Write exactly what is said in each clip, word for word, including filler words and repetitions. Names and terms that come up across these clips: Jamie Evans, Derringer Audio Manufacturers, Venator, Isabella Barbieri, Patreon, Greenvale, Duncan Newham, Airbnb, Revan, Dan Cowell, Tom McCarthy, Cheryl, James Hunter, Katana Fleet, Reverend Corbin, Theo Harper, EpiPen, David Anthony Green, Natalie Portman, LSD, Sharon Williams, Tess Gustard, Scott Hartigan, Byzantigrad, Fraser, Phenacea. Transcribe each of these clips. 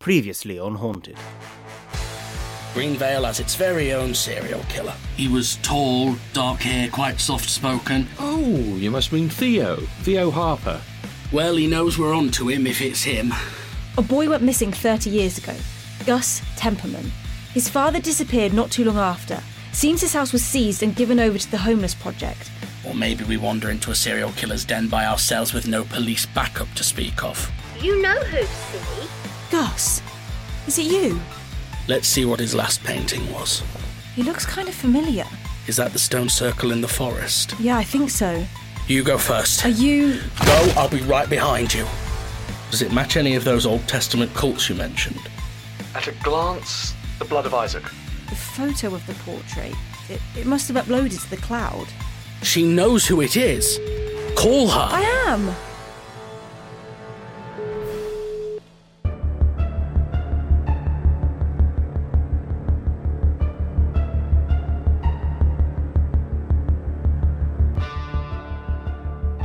Previously on Haunted. Greenvale has its very own serial killer. He was tall, dark hair, quite soft-spoken. Oh, you must mean Theo. Theo Harper. Well, he knows we're on to him if it's him. A boy went missing thirty years ago. Gus Temperman. His father disappeared not too long after. Seems his house was seized and given over to the Homeless Project. Or maybe we wander into a serial killer's den by ourselves with no police backup to speak of. You know who's silly. Gus, is it you? Let's see what his last painting was. He looks kind of familiar. Is that the stone circle in the forest? Yeah, I think so. You go first. Are you... Go, I'll be right behind you. Does it match any of those Old Testament cults you mentioned? At a glance, the blood of Isaac. The photo of the portrait. It, it must have uploaded to the cloud. She knows who it is. Call her. I am.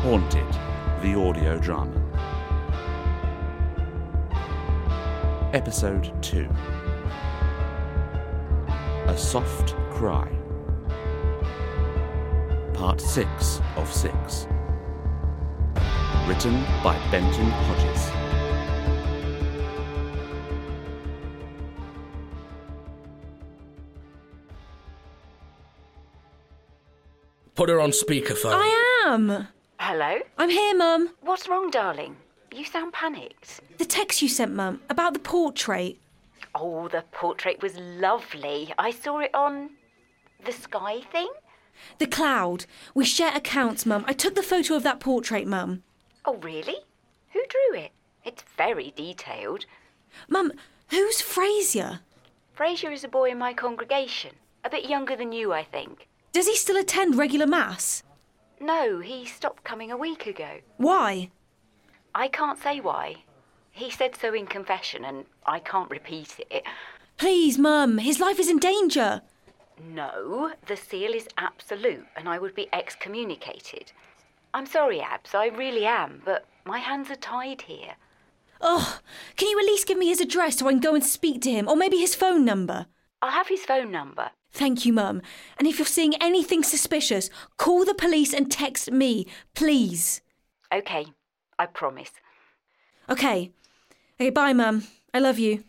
Haunted, the audio drama. Episode two. A Soft Cry. Part six of six. Written by Benton Hodges. Put her on speakerphone. I am! Hello? I'm here, Mum. What's wrong, darling? You sound panicked. The text you sent, Mum, about the portrait. Oh, the portrait was lovely. I saw it on the sky thing. The cloud. We share accounts, Mum. I took the photo of that portrait, Mum. Oh, really? Who drew it? It's very detailed. Mum, who's Fraser? Fraser is a boy in my congregation. A bit younger than you, I think. Does he still attend regular mass? No, he stopped coming a week ago. Why? I can't say why. He said so in confession, and I can't repeat it. Please, Mum, his life is in danger. No, the seal is absolute, and I would be excommunicated. I'm sorry, Abs, I really am, but my hands are tied here. Oh, can you at least give me his address so I can go and speak to him, or maybe his phone number? I'll have his phone number. Thank you, Mum. And if you're seeing anything suspicious, call the police and text me, please. OK, I promise. OK. Okay, bye, Mum. I love you.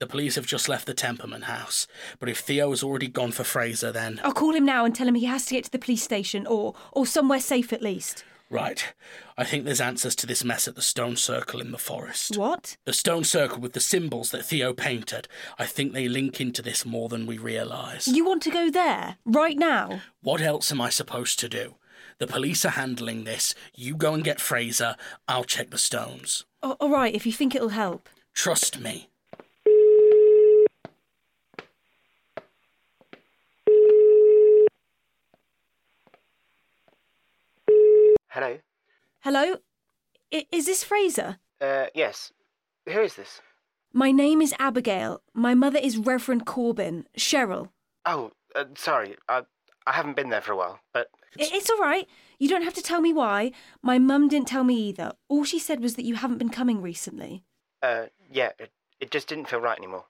The police have just left the Temperman house. But if Theo has already gone for Fraser, then... I'll call him now and tell him he has to get to the police station, or, or somewhere safe at least. Right. I think there's answers to this mess at the stone circle in the forest. What? The stone circle with the symbols that Theo painted. I think they link into this more than we realise. You want to go there? Right now? What else am I supposed to do? The police are handling this. You go and get Fraser. I'll check the stones. Oh, all right, if you think it'll help. Trust me. Hello? Hello? I- is this Fraser? Uh, yes. Who is this? My name is Abigail. My mother is Reverend Corbin. Cheryl. Oh, uh, sorry. I I haven't been there for a while, but... It's... it's all right. You don't have to tell me why. My mum didn't tell me either. All she said was that you haven't been coming recently. Uh, yeah. It, it just didn't feel right anymore.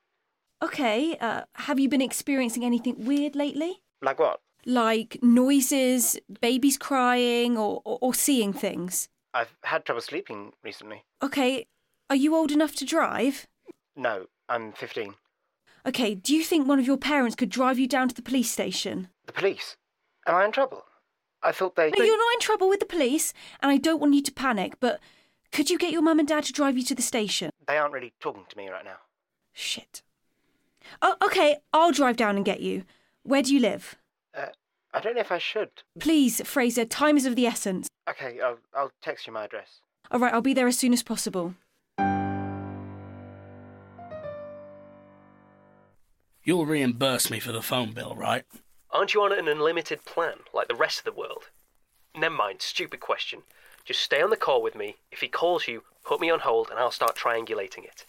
OK. Uh, have you been experiencing anything weird lately? Like what? Like noises, babies crying, or, or, or seeing things. I've had trouble sleeping recently. Okay, are you old enough to drive? No, I'm fifteen. Okay, do you think one of your parents could drive you down to the police station? The police? Am I in trouble? I thought they... No, they... you're not in trouble with the police, and I don't want you to panic, but could you get your mum and dad to drive you to the station? They aren't really talking to me right now. Shit. Oh, OK, I'll drive down and get you. Where do you live? Uh, I don't know if I should. Please, Fraser, time is of the essence. OK, I'll, I'll text you my address. All right, I'll be there as soon as possible. You'll reimburse me for the phone bill, right? Aren't you on an unlimited plan, like the rest of the world? Never mind, stupid question. Just stay on the call with me. If he calls you, put me on hold and I'll start triangulating it.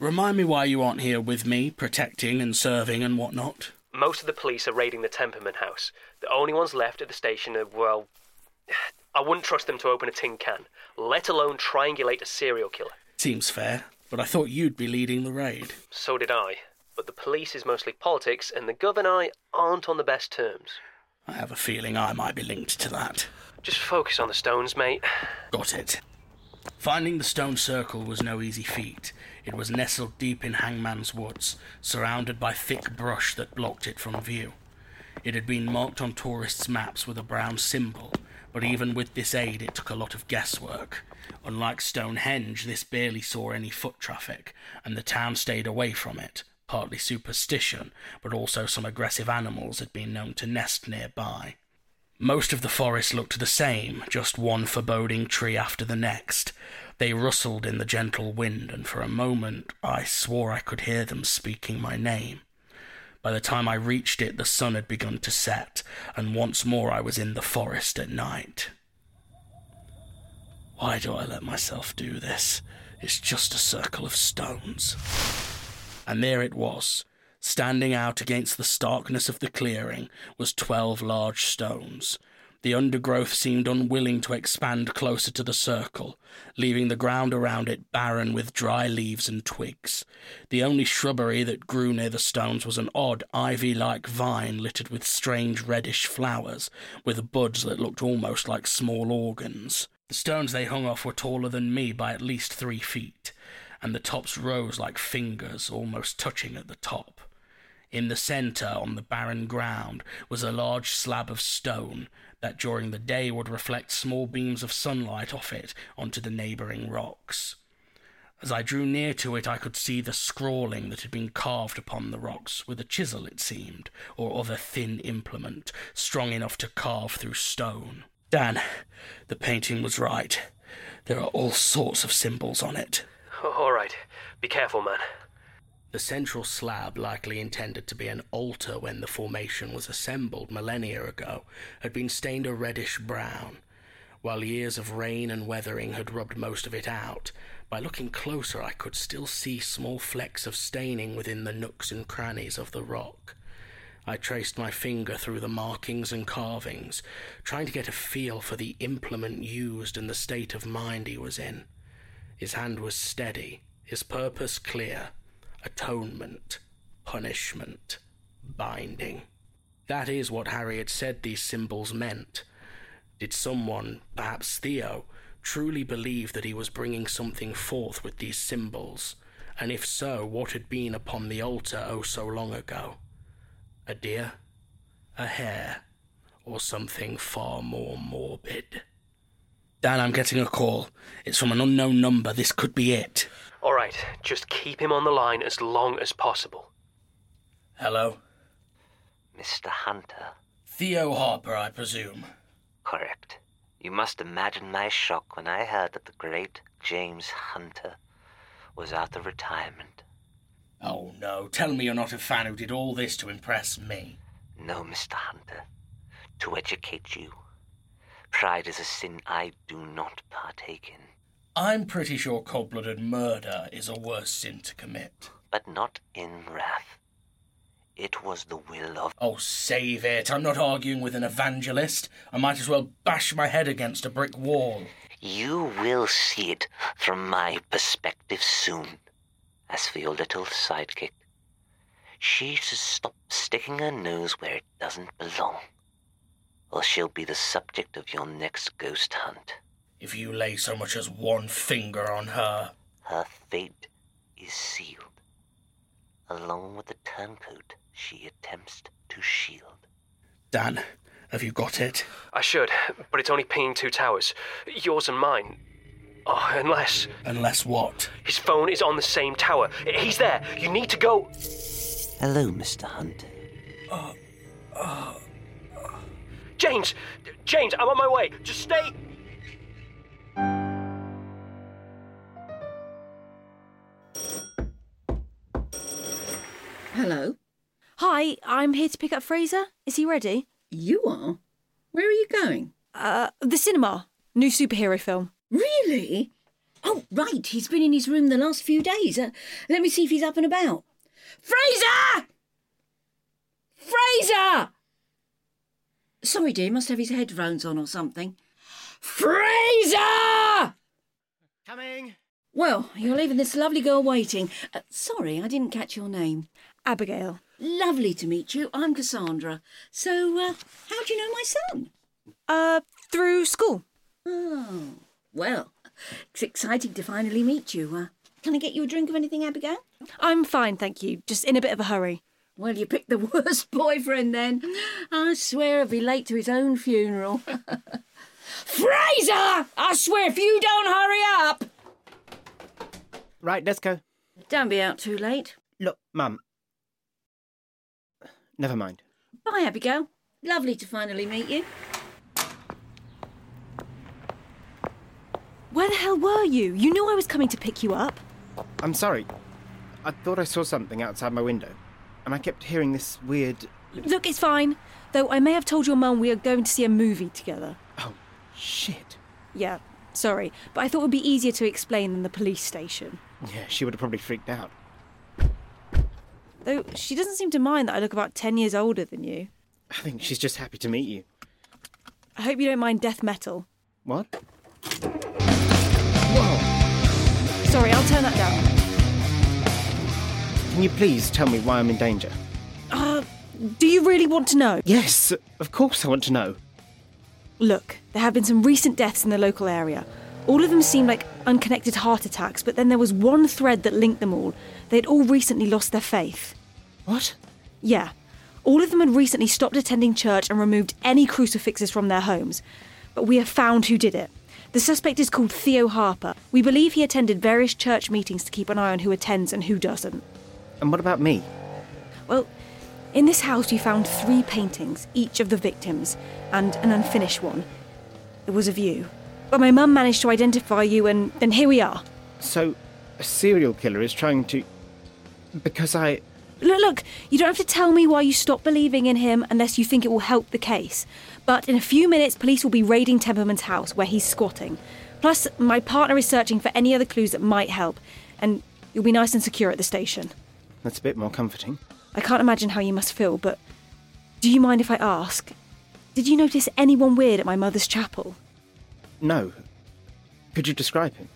Remind me why you aren't here with me, protecting and serving and whatnot. Most of the police are raiding the Temperman house. The only ones left at the station are, well... I wouldn't trust them to open a tin can, let alone triangulate a serial killer. Seems fair, but I thought you'd be leading the raid. So did I, but the police is mostly politics and the Gov and I aren't on the best terms. I have a feeling I might be linked to that. Just focus on the stones, mate. Got it. Finding the stone circle was no easy feat. It was nestled deep in Hangman's Woods, surrounded by thick brush that blocked it from view. It had been marked on tourists' maps with a brown symbol, but even with this aid it took a lot of guesswork. Unlike Stonehenge, this barely saw any foot traffic, and the town stayed away from it. Partly superstition, but also some aggressive animals had been known to nest nearby. Most of the forest looked the same, just one foreboding tree after the next. They rustled in the gentle wind, and for a moment I swore I could hear them speaking my name. By the time I reached it, the sun had begun to set, and once more I was in the forest at night. Why do I let myself do this? It's just a circle of stones. And there it was. Standing out against the starkness of the clearing was twelve large stones. The undergrowth seemed unwilling to expand closer to the circle, leaving the ground around it barren with dry leaves and twigs. The only shrubbery that grew near the stones was an odd ivy-like vine littered with strange reddish flowers, with buds that looked almost like small organs. The stones they hung off were taller than me by at least three feet, and the tops rose like fingers, almost touching at the top. In the centre, on the barren ground, was a large slab of stone that during the day would reflect small beams of sunlight off it onto the neighbouring rocks. As I drew near to it, I could see the scrawling that had been carved upon the rocks, with a chisel, it seemed, or other thin implement, strong enough to carve through stone. Dan, the painting was right. There are all sorts of symbols on it. All right. Be careful, man. The central slab, likely intended to be an altar when the formation was assembled millennia ago, had been stained a reddish-brown. While years of rain and weathering had rubbed most of it out, by looking closer I could still see small flecks of staining within the nooks and crannies of the rock. I traced my finger through the markings and carvings, trying to get a feel for the implement used and the state of mind he was in. His hand was steady, his purpose clear. Atonement, punishment, binding. That is what Harry had said these symbols meant. Did someone, perhaps Theo, truly believe that he was bringing something forth with these symbols? And if so, what had been upon the altar oh so long ago? A deer? A hare? Or something far more morbid? Dan, I'm getting a call. It's from an unknown number. This could be it. All right, just keep him on the line as long as possible. Hello? Mister Hunter. Theo Harper, I presume. Correct. You must imagine my shock when I heard that the great James Hunter was out of retirement. Oh, no. Tell me you're not a fan who did all this to impress me. No, Mister Hunter. To educate you. Pride is a sin I do not partake in. I'm pretty sure cold-blooded murder is a worse sin to commit. But not in wrath. It was the will of... Oh, save it. I'm not arguing with an evangelist. I might as well bash my head against a brick wall. You will see it from my perspective soon. As for your little sidekick, she should stop sticking her nose where it doesn't belong, or she'll be the subject of your next ghost hunt. if you lay so much as one finger on her. Her fate is sealed, along with the turncoat she attempts to shield. Dan, have you got it? I should, but it's only pinging two towers, yours and mine. Oh, unless... Unless what? His phone is on the same tower. He's there. You need to go... Hello, Mister Hunter. Uh, uh, uh... James! James, I'm on my way. Just stay... Hello? Hi, I'm here to pick up Fraser. Is he ready? You are? Where are you going? Uh, the cinema. New superhero film. Really? Oh, right, he's been in his room the last few days. Uh, let me see if he's up and about. Fraser! Fraser! Sorry, dear, he must have his headphones on or something. Fraser! Coming. Well, you're leaving this lovely girl waiting. Uh, sorry, I didn't catch your name. Abigail. Lovely to meet you. I'm Cassandra. So, uh, how do you know my son? Uh, through school. Oh... Well, it's exciting to finally meet you. Uh, can I get you a drink of anything, Abigail? I'm fine, thank you. Just in a bit of a hurry. Well, you picked the worst boyfriend then. I swear he'll be late to his own funeral. Fraser! I swear, if you don't hurry up... Right, let's go. Don't be out too late. Look, Mum. Never mind. Bye, Abigail. Lovely to finally meet you. Where the hell were you? You knew I was coming to pick you up. I'm sorry. I thought I saw something outside my window, and I kept hearing this weird... Look, it's fine. Though I may have told your mum we are going to see a movie together. Oh, shit. Yeah, sorry. But I thought it would be easier to explain than the police station. Yeah, she would have probably freaked out. Though she doesn't seem to mind that I look about ten years older than you. I think she's just happy to meet you. I hope you don't mind death metal. What? Whoa. Sorry, I'll turn that down. Can you please tell me why I'm in danger? Uh, do you really want to know? Yes, of course I want to know. Look, there have been some recent deaths in the local area. All of them seemed like unconnected heart attacks, but then there was one thread that linked them all. They'd all recently lost their faith. What? Yeah. All of them had recently stopped attending church and removed any crucifixes from their homes. But we have found who did it. The suspect is called Theo Harper. We believe he attended various church meetings to keep an eye on who attends and who doesn't. And what about me? Well, in this house we found three paintings, each of the victims, and an unfinished one. It was of you. But my mum managed to identify you and, and here we are. So, a serial killer is trying to... Because I... Look, look, you don't have to tell me why you stop believing in him unless you think it will help the case. But in a few minutes, police will be raiding Temperman's house, where he's squatting. Plus, my partner is searching for any other clues that might help, and you'll be nice and secure at the station. That's a bit more comforting. I can't imagine how you must feel, but do you mind if I ask? Did you notice anyone weird at my mother's chapel? No. Could you describe him?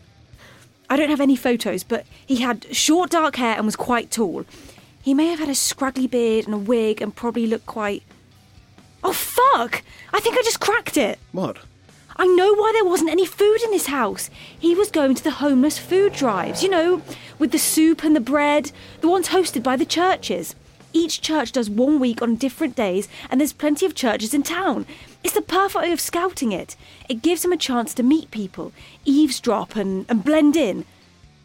I don't have any photos, but he had short dark hair and was quite tall. He may have had a scraggly beard and a wig and probably looked quite... Oh, fuck! I think I just cracked it! What? I know why there wasn't any food in this house. He was going to the homeless food drives, you know, with the soup and the bread, the ones hosted by the churches. Each church does one week on different days, and there's plenty of churches in town. It's the perfect way of scouting it. It gives him a chance to meet people, eavesdrop and, and blend in.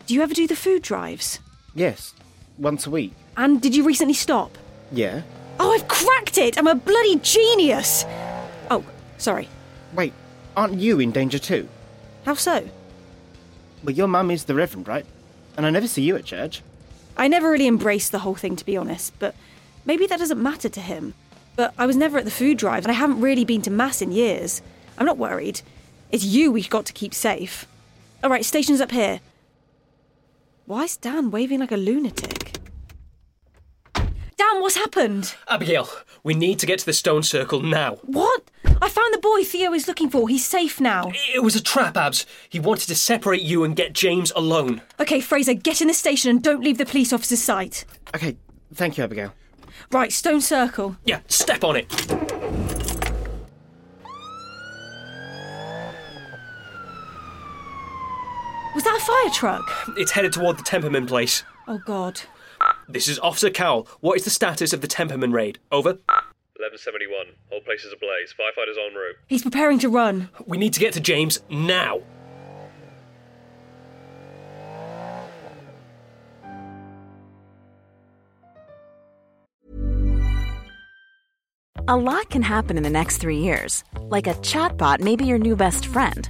Do you ever do the food drives? Yes, once a week. And did you recently stop? Yeah. Oh, I've cracked it! I'm a bloody genius! Oh, sorry. Wait, aren't you in danger too? How so? Well, your mum is the Reverend, right? And I never see you at church. I never really embraced the whole thing, to be honest, but maybe that doesn't matter to him. But I was never at the food drive, and I haven't really been to Mass in years. I'm not worried. It's you we've got to keep safe. All right, station's up here. Why's Dan waving like a lunatic? Dan, what's happened? Abigail, we need to get to the stone circle now. What? I found the boy Theo is looking for. He's safe now. It was a trap, Abs. He wanted to separate you and get James alone. OK, Fraser, get in the station and don't leave the police officer's sight. OK, thank you, Abigail. Right, stone circle. Yeah, step on it. Was that a fire truck? It's headed toward the Temperman place. Oh, God. This is Officer Cowell. What is the status of the Temperman raid? Over. eleven seventy-one. Whole place is ablaze. Firefighters en route. He's preparing to run. We need to get to James now. A lot can happen in the next three years. Like a chatbot may be your new best friend.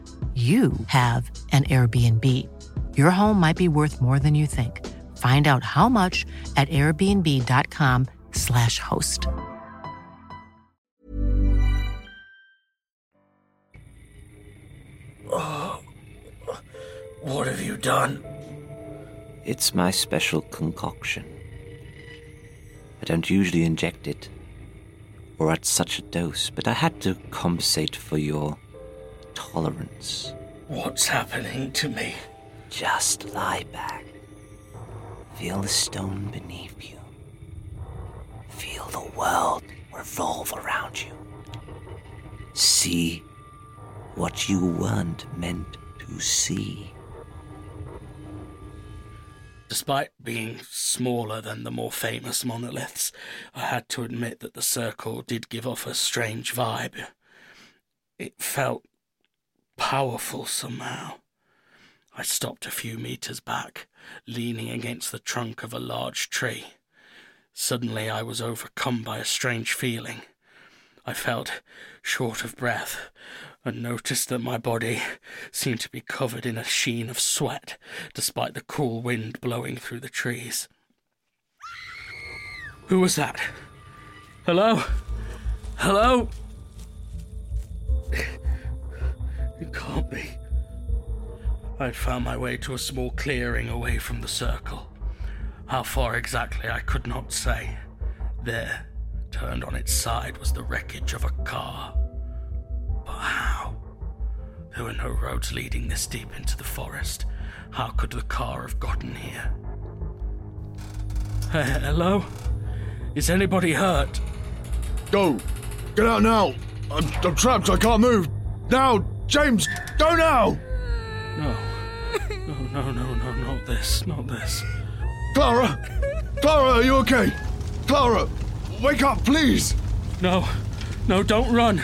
you have an Airbnb. Your home might be worth more than you think. Find out how much at airbnb dot com slash host. Oh, what have you done? It's my special concoction. I don't usually inject it, or at such a dose, but I had to compensate for your tolerance. What's happening to me? Just lie back. Feel the stone beneath you. Feel the world revolve around you. See what you weren't meant to see. Despite being smaller than the more famous monoliths, I had to admit that the circle did give off a strange vibe. It felt powerful somehow. I stopped a few metres back, leaning against the trunk of a large tree. Suddenly I was overcome by a strange feeling. I felt short of breath and noticed that my body seemed to be covered in a sheen of sweat, despite the cool wind blowing through the trees. Who was that? Hello? Hello? It can't be. I'd found my way to a small clearing away from the circle. How far exactly, I could not say. There, turned on its side, was the wreckage of a car. But how? There were no roads leading this deep into the forest. How could the car have gotten here? Hey, hello? Is anybody hurt? Go! Get out now! I'm, I'm trapped, I can't move! Now! James, go now! No. No, no, no, no, not this, not this. Clara! Clara, are you okay? Clara, wake up, please! No, no, don't run.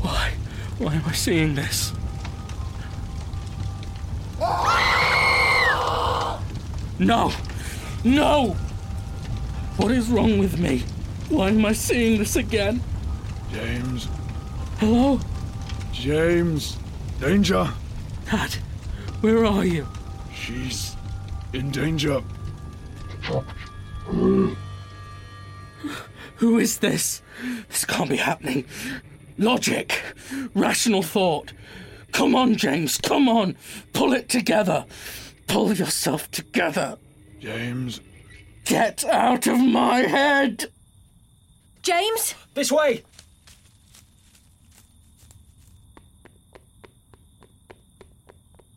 Why? Why am I seeing this? No! No! What is wrong with me? Why am I seeing this again? James. Hello? James, danger. Dad, where are you? She's in danger. Who is this? This can't be happening. Logic. Rational thought. Come on, James, come on. Pull it together. Pull yourself together. James. Get out of my head! James? This way!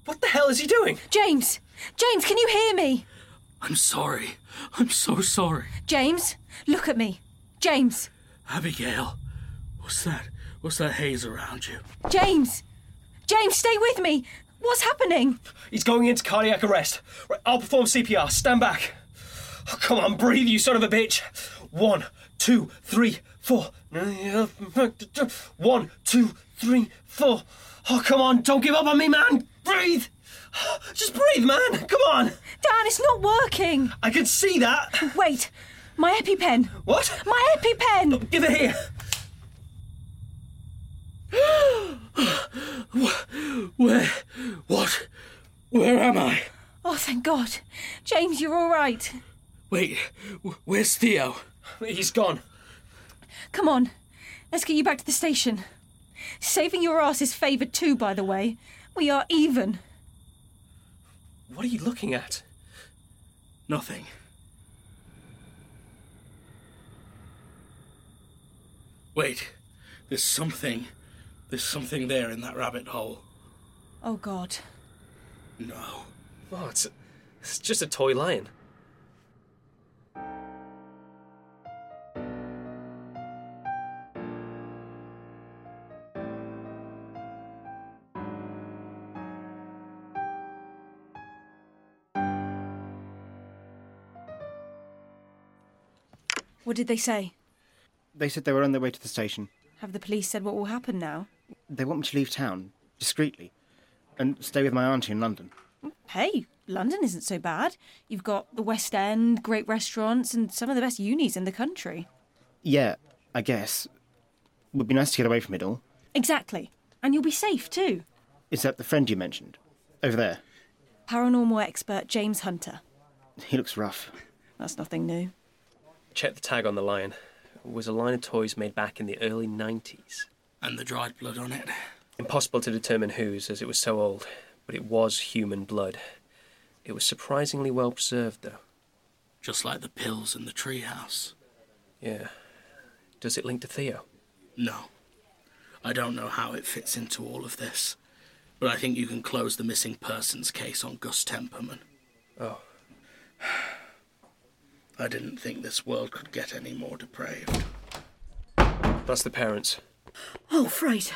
What the hell is he doing? James! James, can you hear me? I'm sorry. I'm so sorry. James, look at me. James. Abigail, what's that? What's that haze around you? James! James, stay with me! What's happening? He's going into cardiac arrest. Right, I'll perform C P R. Stand back. Oh, come on, breathe, you son of a bitch. One, two, three, four. One, two, three, four. Oh, come on, don't give up on me, man. Breathe. Just breathe, man. Come on. Dan, it's not working. I can see that. Wait, my EpiPen. What? My EpiPen. Oh, give it here. Where? What? Where am I? Oh, thank God. James, you're all right. Wait, where's Theo? He's gone. Come on, let's get you back to the station. Saving your ass is favoured too, by the way. We are even. What are you looking at? Nothing. Wait, there's something. There's something there in that rabbit hole. Oh, God. No. Oh, it's, it's just a toy lion. What did they say? They said they were on their way to the station. Have the police said what will happen now? They want me to leave town, discreetly, and stay with my auntie in London. Hey, London isn't so bad. You've got the West End, great restaurants, and some of the best unis in the country. Yeah, I guess. Would be nice to get away from it all. Exactly. And you'll be safe, too. Is that the friend you mentioned? Over there? Paranormal expert James Hunter. He looks rough. That's nothing new. Check the tag on the lion. It was a line of toys made back in the early nineties. And the dried blood on it? Impossible to determine whose, as it was so old. But it was human blood. It was surprisingly well preserved, though. Just like the pills in the treehouse. Yeah. Does it link to Theo? No. I don't know how it fits into all of this. But I think you can close the missing persons case on Gus Temperman. Oh. I didn't think this world could get any more depraved. That's the parents. Oh, Fraser.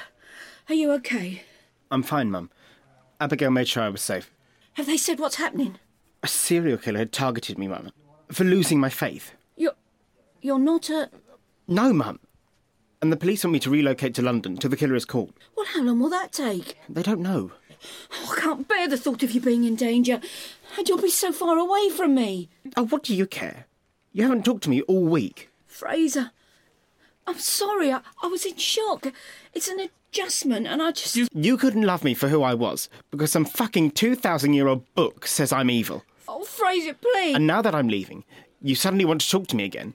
Are you okay? I'm fine, Mum. Abigail made sure I was safe. Have they said what's happening? A serial killer had targeted me, Mum, for losing my faith. You're... you're not a... No, Mum. And the police want me to relocate to London till the killer is caught. Well, how long will that take? They don't know. Oh, I can't bear the thought of you being in danger. And you'll be so far away from me. Oh, what do you care? You haven't talked to me all week. Fraser, I'm sorry. I, I was in shock. It's an... adjustment, and I just... You, you couldn't love me for who I was, because some fucking two thousand year old book says I'm evil. Oh, Fraser, please! And now that I'm leaving, you suddenly want to talk to me again.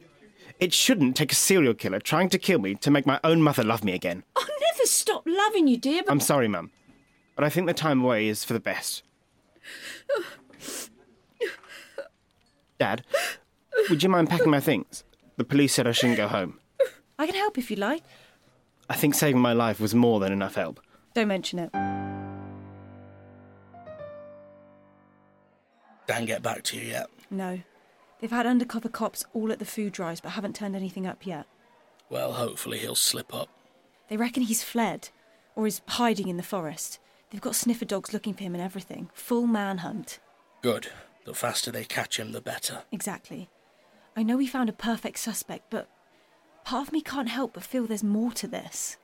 It shouldn't take a serial killer trying to kill me to make my own mother love me again. I'll never stop loving you, dear, but... I'm sorry, Mum, but I think the time away is for the best. Dad, would you mind packing my things? The police said I shouldn't go home. I can help if you like. I think saving my life was more than enough help. Don't mention it. Dan, get back to you yet? No. They've had undercover cops all at the food drives, but haven't turned anything up yet. Well, hopefully he'll slip up. They reckon he's fled, or is hiding in the forest. They've got sniffer dogs looking for him and everything. Full manhunt. Good. The faster they catch him, the better. Exactly. I know we found a perfect suspect, but... part of me can't help but feel there's more to this.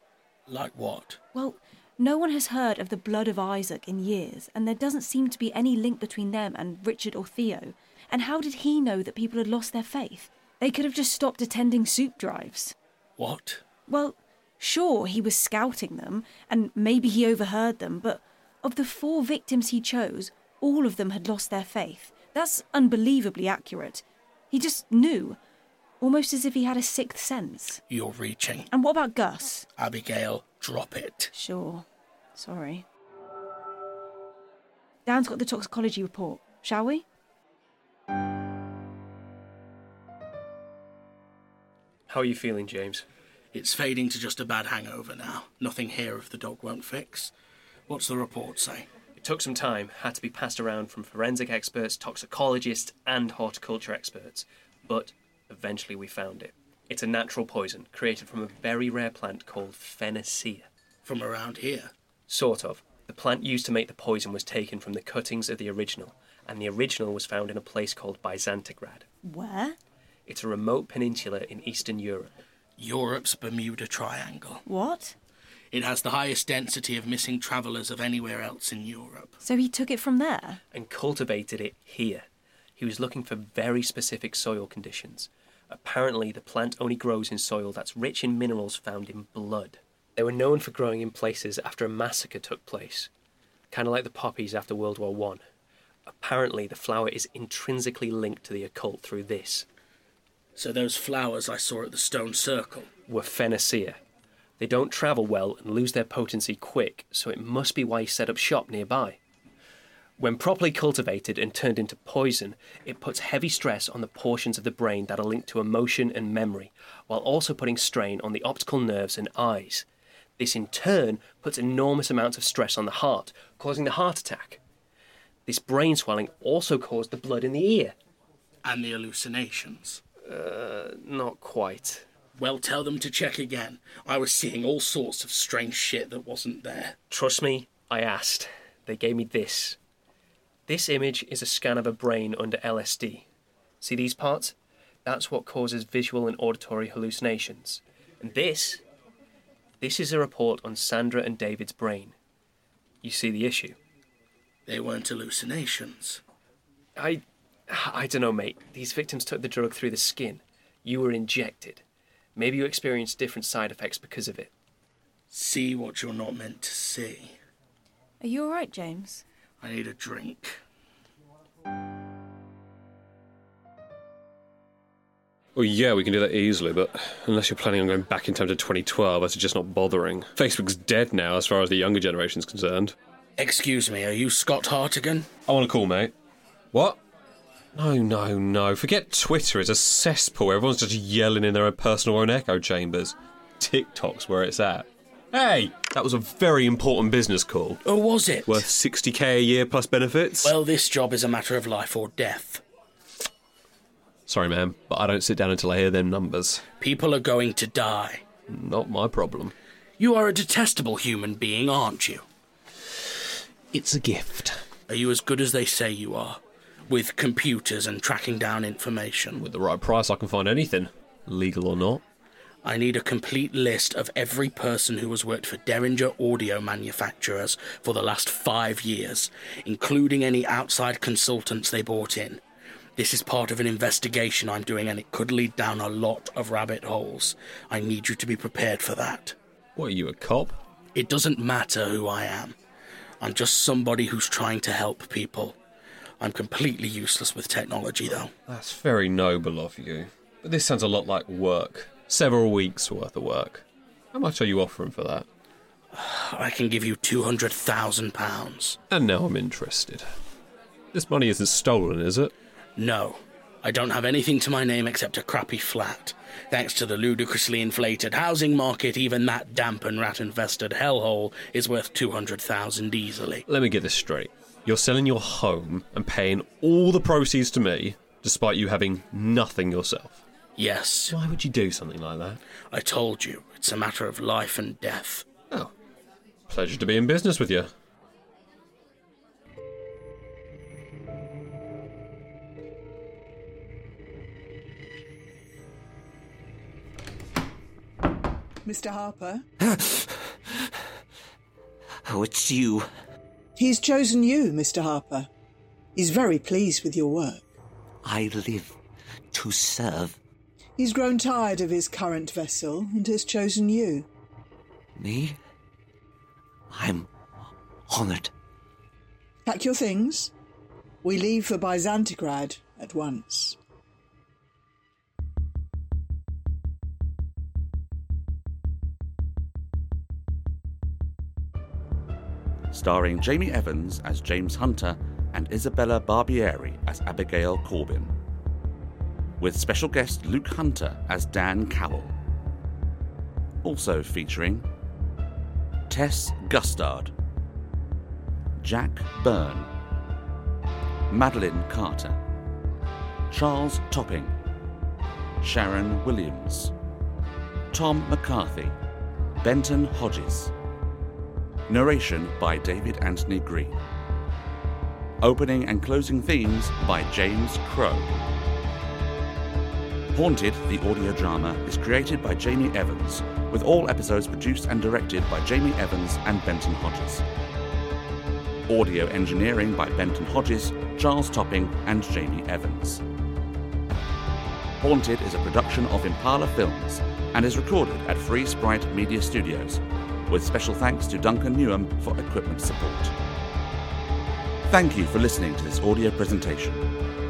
Like what? Well, no one has heard of the blood of Isaac in years, and there doesn't seem to be any link between them and Richard or Theo. And how did he know that people had lost their faith? They could have just stopped attending soup drives. What? Well, sure, he was scouting them, and maybe he overheard them, but of the four victims he chose, all of them had lost their faith. That's unbelievably accurate. He just knew, almost as if he had a sixth sense. You're reaching. And what about Gus? Abigail, drop it. Sure. Sorry. Dan's got the toxicology report. Shall we? How are you feeling, James? It's fading to just a bad hangover now. Nothing here if the dog won't fix. What's the report say? It took some time, had to be passed around from forensic experts, toxicologists and horticulture experts. But eventually we found it. It's a natural poison, created from a very rare plant called Phenacea. From around here? Sort of. The plant used to make the poison was taken from the cuttings of the original, and the original was found in a place called Byzantigrad. Where? It's a remote peninsula in Eastern Europe. Europe's Bermuda Triangle. What? It has the highest density of missing travellers of anywhere else in Europe. So he took it from there? And cultivated it here. He was looking for very specific soil conditions. Apparently, the plant only grows in soil that's rich in minerals found in blood. They were known for growing in places after a massacre took place, kind of like the poppies after World War One. Apparently, the flower is intrinsically linked to the occult through this. So those flowers I saw at the Stone Circle were Phenacea. They don't travel well and lose their potency quick, so it must be why he set up shop nearby. When properly cultivated and turned into poison, it puts heavy stress on the portions of the brain that are linked to emotion and memory, while also putting strain on the optical nerves and eyes. This in turn puts enormous amounts of stress on the heart, causing the heart attack. This brain swelling also caused the blood in the ear. And the hallucinations. Uh, not quite. Well, tell them to check again. I was seeing all sorts of strange shit that wasn't there. Trust me, I asked. They gave me this. This image is a scan of a brain under L S D. See these parts? That's what causes visual and auditory hallucinations. And this? This is a report on Sandra and David's brain. You see the issue? They weren't hallucinations. I... I don't know, mate. These victims took the drug through the skin. You were injected. Maybe you experienced different side effects because of it. See what you're not meant to see. Are you all right, James? I need a drink. Well, yeah, we can do that easily, but unless you're planning on going back in time to twenty twelve, I suggest not bothering. Facebook's dead now as far as the younger generation's concerned. Excuse me, are you Scott Hartigan? I want a call, mate. What? No, no, no. Forget Twitter. It's a cesspool. Everyone's just yelling in their own personal own echo chambers. TikTok's where it's at. Hey! That was a very important business call. Oh, was it? Worth sixty k a year plus benefits? Well, this job is a matter of life or death. Sorry, ma'am, but I don't sit down until I hear them numbers. People are going to die. Not my problem. You are a detestable human being, aren't you? It's a gift. Are you as good as they say you are? With computers and tracking down information. With the right price, I can find anything, legal or not. I need a complete list of every person who has worked for Derringer Audio Manufacturers for the last five years, including any outside consultants they brought in. This is part of an investigation I'm doing, and it could lead down a lot of rabbit holes. I need you to be prepared for that. What, are you a cop? It doesn't matter who I am. I'm just somebody who's trying to help people. I'm completely useless with technology, though. That's very noble of you. But this sounds a lot like work. Several weeks' worth of work. How much are you offering for that? I can give you two hundred thousand pounds. And now I'm interested. This money isn't stolen, is it? No. I don't have anything to my name except a crappy flat. Thanks to the ludicrously inflated housing market, even that damp and rat-infested hellhole is worth two hundred thousand easily. Let me get this straight. You're selling your home and paying all the proceeds to me, despite you having nothing yourself. Yes. Why would you do something like that? I told you, it's a matter of life and death. Oh. Pleasure to be in business with you. Mister Harper? Oh, it's you. He's chosen you, Mister Harper. He's very pleased with your work. I live to serve. He's grown tired of his current vessel and has chosen you. Me? I'm honoured. Pack your things. We leave for Byzantigrad at once. starring Jamie Evans as James Hunter and Isabella Barbieri as Abigail Corbin, with special guest Luke Hunter as Dan Cowell. Also featuring Tess Gustard, Jack Byrne, Madeline Carter, Charles Topping, Sharon Williams, Tom McCarthy, Benton Hodges. Narration by David Anthony Green. Opening and closing themes by James Crow. Haunted, the audio drama, is created by Jamie Evans, with all episodes produced and directed by Jamie Evans and Benton Hodges. Audio engineering by Benton Hodges, Charles Topping and Jamie Evans. Haunted is a production of Impala Films and is recorded at Free Sprite Media Studios, with special thanks to Duncan Newham for equipment support. Thank you for listening to this audio presentation.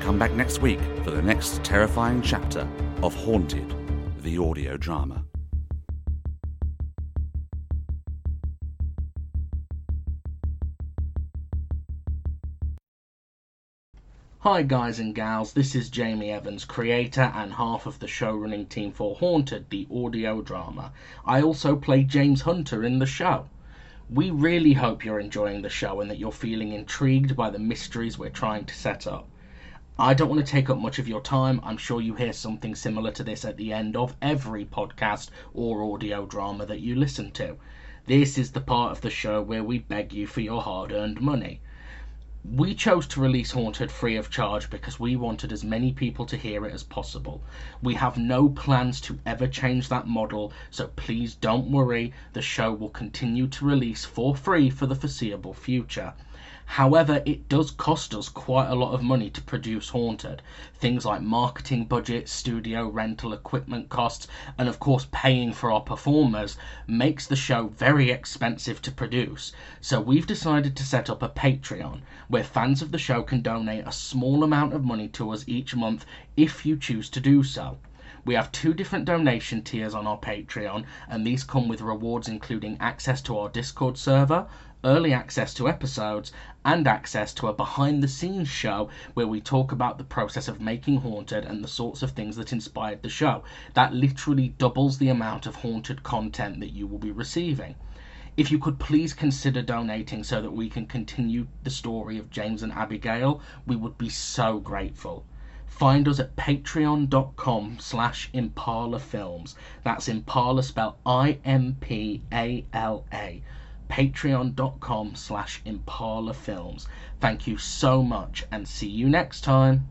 Come back next week for the next terrifying chapter of Haunted, the audio drama. Hi guys and gals, this is Jamie Evans, creator and half of the showrunning team for Haunted, the audio drama. I also play James Hunter in the show. We really hope you're enjoying the show and that you're feeling intrigued by the mysteries we're trying to set up. I don't want to take up much of your time. I'm sure you hear something similar to this at the end of every podcast or audio drama that you listen to. This is the part of the show where we beg you for your hard-earned money. We chose to release Haunted free of charge because we wanted as many people to hear it as possible. We have no plans to ever change that model, so please don't worry. The show will continue to release for free for the foreseeable future. However, it does cost us quite a lot of money to produce Haunted. Things like marketing budgets, studio rental, equipment costs, and of course paying for our performers makes the show very expensive to produce. So we've decided to set up a Patreon, where fans of the show can donate a small amount of money to us each month if you choose to do so. We have two different donation tiers on our Patreon, and these come with rewards including access to our Discord server, early access to episodes, and access to a behind-the-scenes show where we talk about the process of making Haunted and the sorts of things that inspired the show. That literally doubles the amount of Haunted content that you will be receiving. If you could please consider donating so that we can continue the story of James and Abigail, we would be so grateful. Find us at patreon.com slash Impala Films. That's Impala spelled I M P A L A. patreon.com slash Impala Films. Thank you so much and see you next time.